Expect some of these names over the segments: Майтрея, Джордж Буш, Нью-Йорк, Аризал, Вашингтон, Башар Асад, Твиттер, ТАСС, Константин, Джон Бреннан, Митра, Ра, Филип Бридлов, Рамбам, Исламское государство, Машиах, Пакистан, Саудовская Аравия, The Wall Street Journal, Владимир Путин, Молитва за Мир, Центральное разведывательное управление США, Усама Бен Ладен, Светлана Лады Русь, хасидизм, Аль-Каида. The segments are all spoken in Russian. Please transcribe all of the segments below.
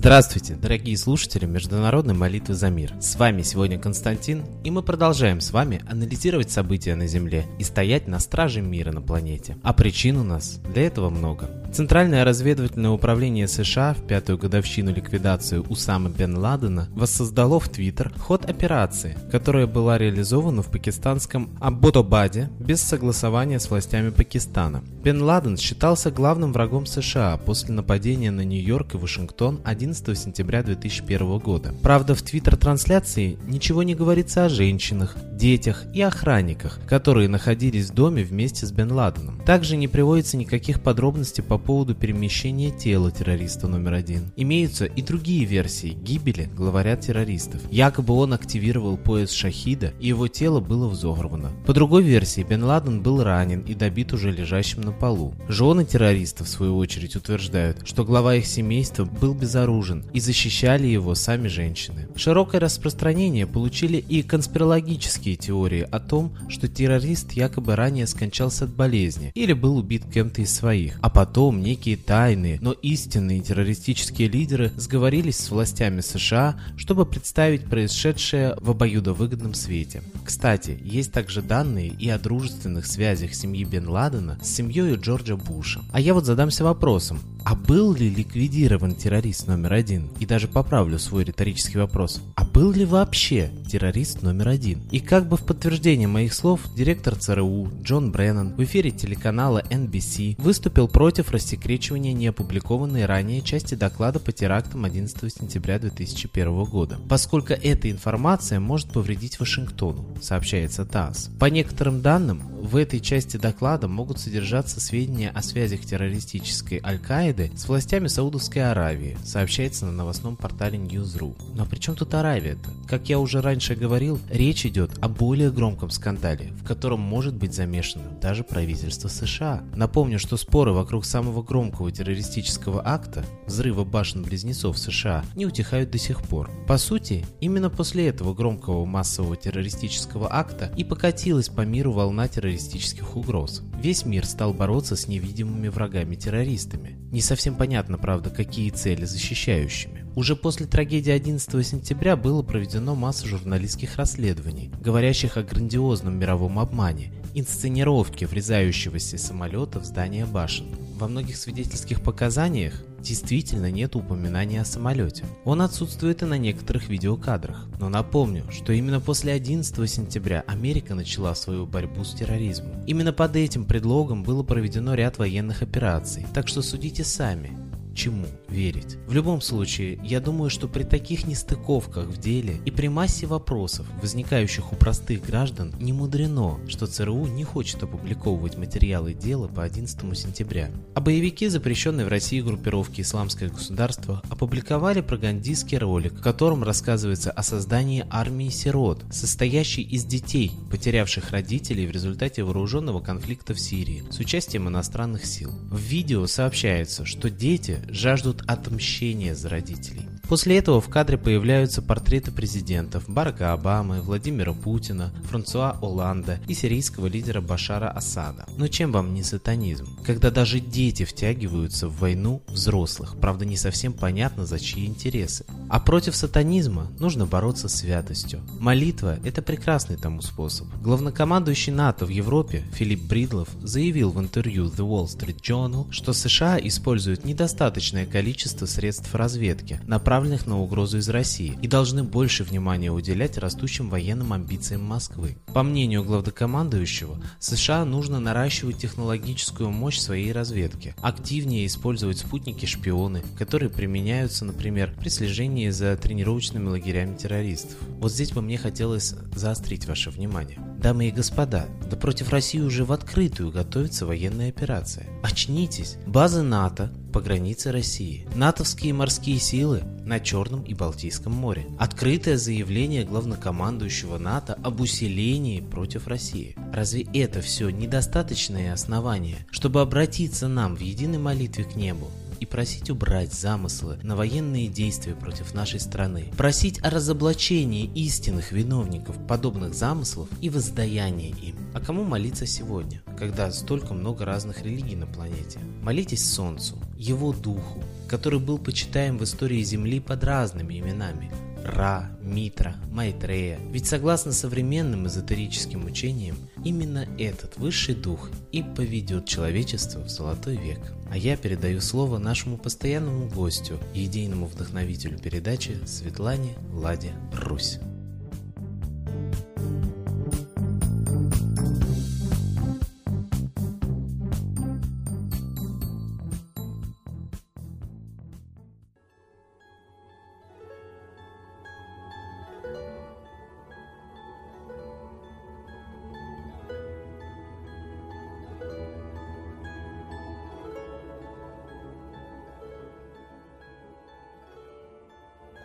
Здравствуйте, дорогие слушатели Международной молитвы за мир. С вами сегодня Константин, и мы продолжаем с вами анализировать события на Земле и стоять на страже мира на планете. А причин у нас для этого много. Центральное разведывательное управление США в пятую годовщину ликвидации Усамы Бен Ладена воссоздало в Твиттер ход операции, которая была реализована в пакистанском Абботабаде без согласования с властями Пакистана. Бен Ладен считался главным врагом США после нападения на Нью-Йорк и Вашингтон 11 сентября 2001 года. Правда, в твиттер-трансляции ничего не говорится о женщинах, детях и охранниках, которые находились в доме вместе с Бен Ладеном. Также не приводится никаких подробностей по поводу перемещения тела террориста номер один. Имеются и другие версии гибели главаря террористов. Якобы он активировал пояс шахида, и его тело было взорвано. По другой версии, Бен Ладен был ранен и добит уже лежащим на полу. Жены террористов, в свою очередь, утверждают, что глава их семейства был безоружен и защищали его сами женщины. Широкое распространение получили и конспирологические теории о том, что террорист якобы ранее скончался от болезни или был убит кем-то из своих, а потом некие тайные, но истинные террористические лидеры сговорились с властями США, чтобы представить происшедшее в обоюдовыгодном свете. Кстати, есть также данные и о дружественных связях семьи Бен Ладена с семьей Джорджа Буша. А я вот задамся вопросом, а был ли ликвидирован террорист номер один? И даже поправлю свой риторический вопрос. А был ли вообще террорист номер один? И как бы в подтверждение моих слов, директор ЦРУ Джон Бреннан в эфире телеканала NBC выступил против рассекречивания неопубликованной ранее части доклада по терактам 11 сентября 2001 года, поскольку эта информация может повредить Вашингтону, сообщается ТАСС. По некоторым данным, в этой части доклада могут содержаться сведения о связях террористической Аль-Каиды с властями Саудовской Аравии, сообщается на новостном портале News.ru. Но при чем тут Аравия-то? Как я уже раньше говорил, речь идет о более громком скандале, в котором может быть замешано даже правительство США. Напомню, что споры вокруг самого громкого террористического акта, взрыва башен-близнецов США, не утихают до сих пор. По сути, именно после этого громкого массового террористического акта и покатилась по миру волна террористических угроз. Весь мир стал бороться с невидимыми врагами-террористами. Не совсем понятно, правда, какие цели защищающими. Уже после трагедии 11 сентября было проведено масса журналистских расследований, говорящих о грандиозном мировом обмане, инсценировке врезающегося самолета в здание башен. Во многих свидетельских показаниях действительно нет упоминания о самолете. Он отсутствует и на некоторых видеокадрах. Но напомню, что именно после 11 сентября Америка начала свою борьбу с терроризмом. Именно под этим предлогом было проведено ряд военных операций, так что судите сами, чему верить. В любом случае, я думаю, что при таких нестыковках в деле и при массе вопросов, возникающих у простых граждан, не мудрено, что ЦРУ не хочет опубликовывать материалы дела по 11 сентября. А боевики запрещенной в России группировки «Исламское государство» опубликовали пропагандистский ролик, в котором рассказывается о создании армии-сирот, состоящей из детей, потерявших родителей в результате вооруженного конфликта в Сирии, с участием иностранных сил. В видео сообщается, что дети жаждут отмщения за родителей. После этого в кадре появляются портреты президентов Барака Обамы, Владимира Путина, Франсуа Олланда и сирийского лидера Башара Асада. Но чем вам не сатанизм, когда даже дети втягиваются в войну взрослых, правда не совсем понятно, за чьи интересы. А против сатанизма нужно бороться с святостью. Молитва – это прекрасный тому способ. Главнокомандующий НАТО в Европе Филип Бридлов заявил в интервью The Wall Street Journal, что США используют недостаточное количество средств разведки, направленных на угрозу из России, и должны больше внимания уделять растущим военным амбициям Москвы. По мнению главнокомандующего, США нужно наращивать технологическую мощь своей разведки, активнее использовать спутники-шпионы, которые применяются, например, при слежении за тренировочными лагерями террористов. Вот здесь бы мне хотелось заострить ваше внимание. Дамы и господа, да против России уже в открытую готовится военная операция. Очнитесь! Базы НАТО по границе России, натовские морские силы на Черном и Балтийском море, открытое заявление главнокомандующего НАТО об усилении против России. Разве это все недостаточное основание, чтобы обратиться нам в единой молитве к небу? и просить убрать замыслы на военные действия против нашей страны, просить о разоблачении истинных виновников подобных замыслов и воздаянии им. А кому молиться сегодня, когда столько много разных религий на планете? Молитесь Солнцу, его духу, который был почитаем в истории Земли под разными именами: Ра, Митра, Майтрея. Ведь согласно современным эзотерическим учениям, именно этот высший дух и поведет человечество в золотой век. А я передаю слово нашему постоянному гостю и идейному вдохновителю передачи Светлане Ладе Русь.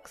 К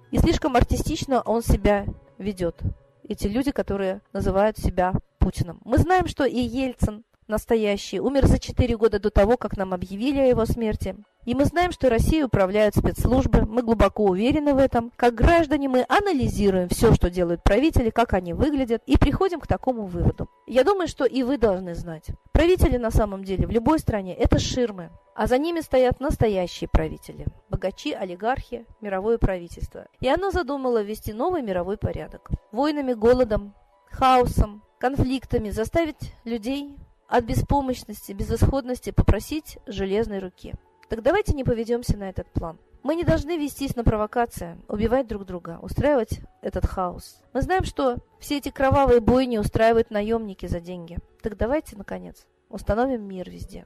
И слишком артистично он себя ведет. Эти люди, которые называют себя Путиным. Мы знаем, что и Ельцин настоящий умер за 4 года до того, как нам объявили о его смерти. И мы знаем, что Россией управляют спецслужбы. Мы глубоко уверены в этом. Как граждане мы анализируем все, что делают правители, как они выглядят, и приходим к такому выводу. Я думаю, что и вы должны знать. Правители на самом деле в любой стране – это ширмы. А за ними стоят настоящие правители – богачи, олигархи, мировое правительство. И оно задумало ввести новый мировой порядок. Войнами, голодом, хаосом, конфликтами заставить людей от беспомощности, безысходности попросить железной руки. Так давайте не поведемся на этот план. Мы не должны вестись на провокации, убивать друг друга, устраивать этот хаос. Мы знаем, что все эти кровавые бойни устраивают наемники за деньги. Так давайте, наконец, установим мир везде.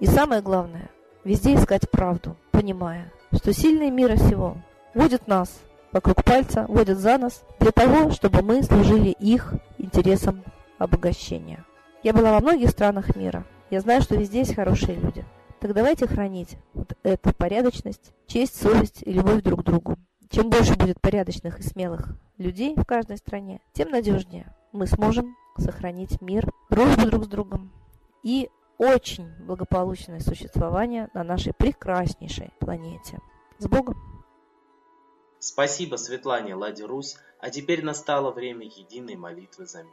И самое главное, везде искать правду, понимая, что сильные мира сего водят нас вокруг пальца, водят за нас для того, чтобы мы служили их интересам обогащения. Я была во многих странах мира. Я знаю, что везде есть хорошие люди. Так давайте хранить вот эту порядочность, честь, совесть и любовь друг к другу. Чем больше будет порядочных и смелых людей в каждой стране, тем надежнее мы сможем сохранить мир, дружбу друг с другом и очень благополучное существование на нашей прекраснейшей планете. С Богом! Спасибо Светлане Ладе Русь, а теперь настало время единой молитвы за мир.